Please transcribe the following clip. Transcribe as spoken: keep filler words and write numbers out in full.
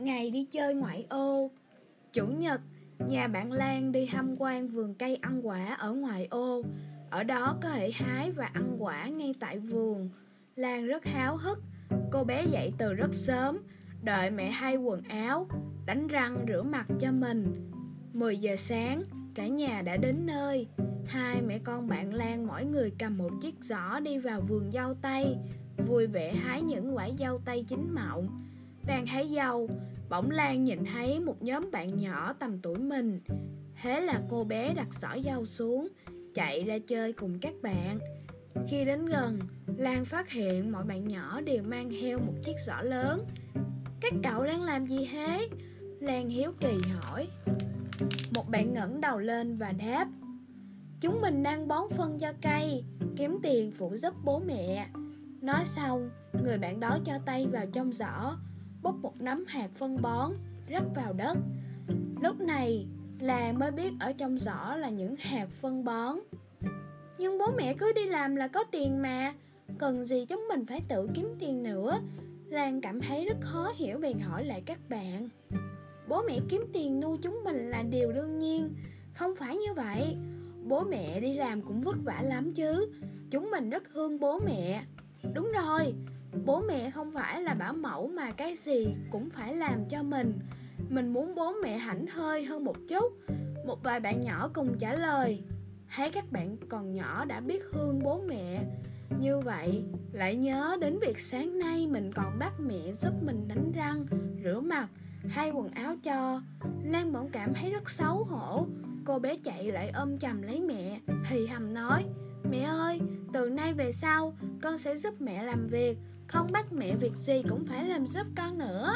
một ngày đi chơi ngoại ô. Chủ nhật, nhà bạn Lan đi tham quan vườn cây ăn quả ở ngoại ô. Ở đó có thể hái và ăn quả ngay tại vườn. Lan rất háo hức. Cô bé dậy từ rất sớm, đợi mẹ thay quần áo, đánh răng rửa mặt cho mình. mười giờ sáng, cả nhà đã đến nơi. Hai mẹ con bạn Lan mỗi người cầm một chiếc giỏ đi vào vườn dâu tây, vui vẻ hái những quả dâu tây chín mọng. Đang hái dâu, bỗng Lan nhìn thấy một nhóm bạn nhỏ tầm tuổi mình. Thế là cô bé đặt giỏ dâu xuống, chạy ra chơi cùng các bạn. Khi đến gần, Lan phát hiện mọi bạn nhỏ đều mang theo một chiếc giỏ lớn. Các cậu đang làm gì thế? Lan hiếu kỳ hỏi. Một bạn ngẩng đầu lên và đáp: chúng mình đang bón phân cho cây, kiếm tiền phụ giúp bố mẹ. Nói xong, người bạn đó cho tay vào trong giỏ, bốc một nắm hạt phân bón, rắc vào đất. Lúc này, Lan mới biết ở trong giỏ là những hạt phân bón. Nhưng bố mẹ cứ đi làm là có tiền mà, cần gì chúng mình phải tự kiếm tiền nữa. Lan cảm thấy rất khó hiểu bèn hỏi lại các bạn. Bố mẹ kiếm tiền nuôi chúng mình là điều đương nhiên. Không phải như vậy, bố mẹ đi làm cũng vất vả lắm chứ. Chúng mình rất thương bố mẹ. Đúng rồi, bố mẹ không phải là bảo mẫu mà cái gì cũng phải làm cho mình. Mình muốn bố mẹ hãnh hơi hơn một chút. Một vài bạn nhỏ cùng trả lời. Thấy các bạn còn nhỏ đã biết thương bố mẹ như vậy, lại nhớ đến việc sáng nay mình còn bắt mẹ giúp mình đánh răng, rửa mặt, thay quần áo cho. Lan bỗng cảm thấy rất xấu hổ. Cô bé chạy lại ôm chầm lấy mẹ, thì thầm nói: mẹ ơi, từ nay về sau con sẽ giúp mẹ làm việc, không bắt mẹ việc gì cũng phải làm giúp con nữa.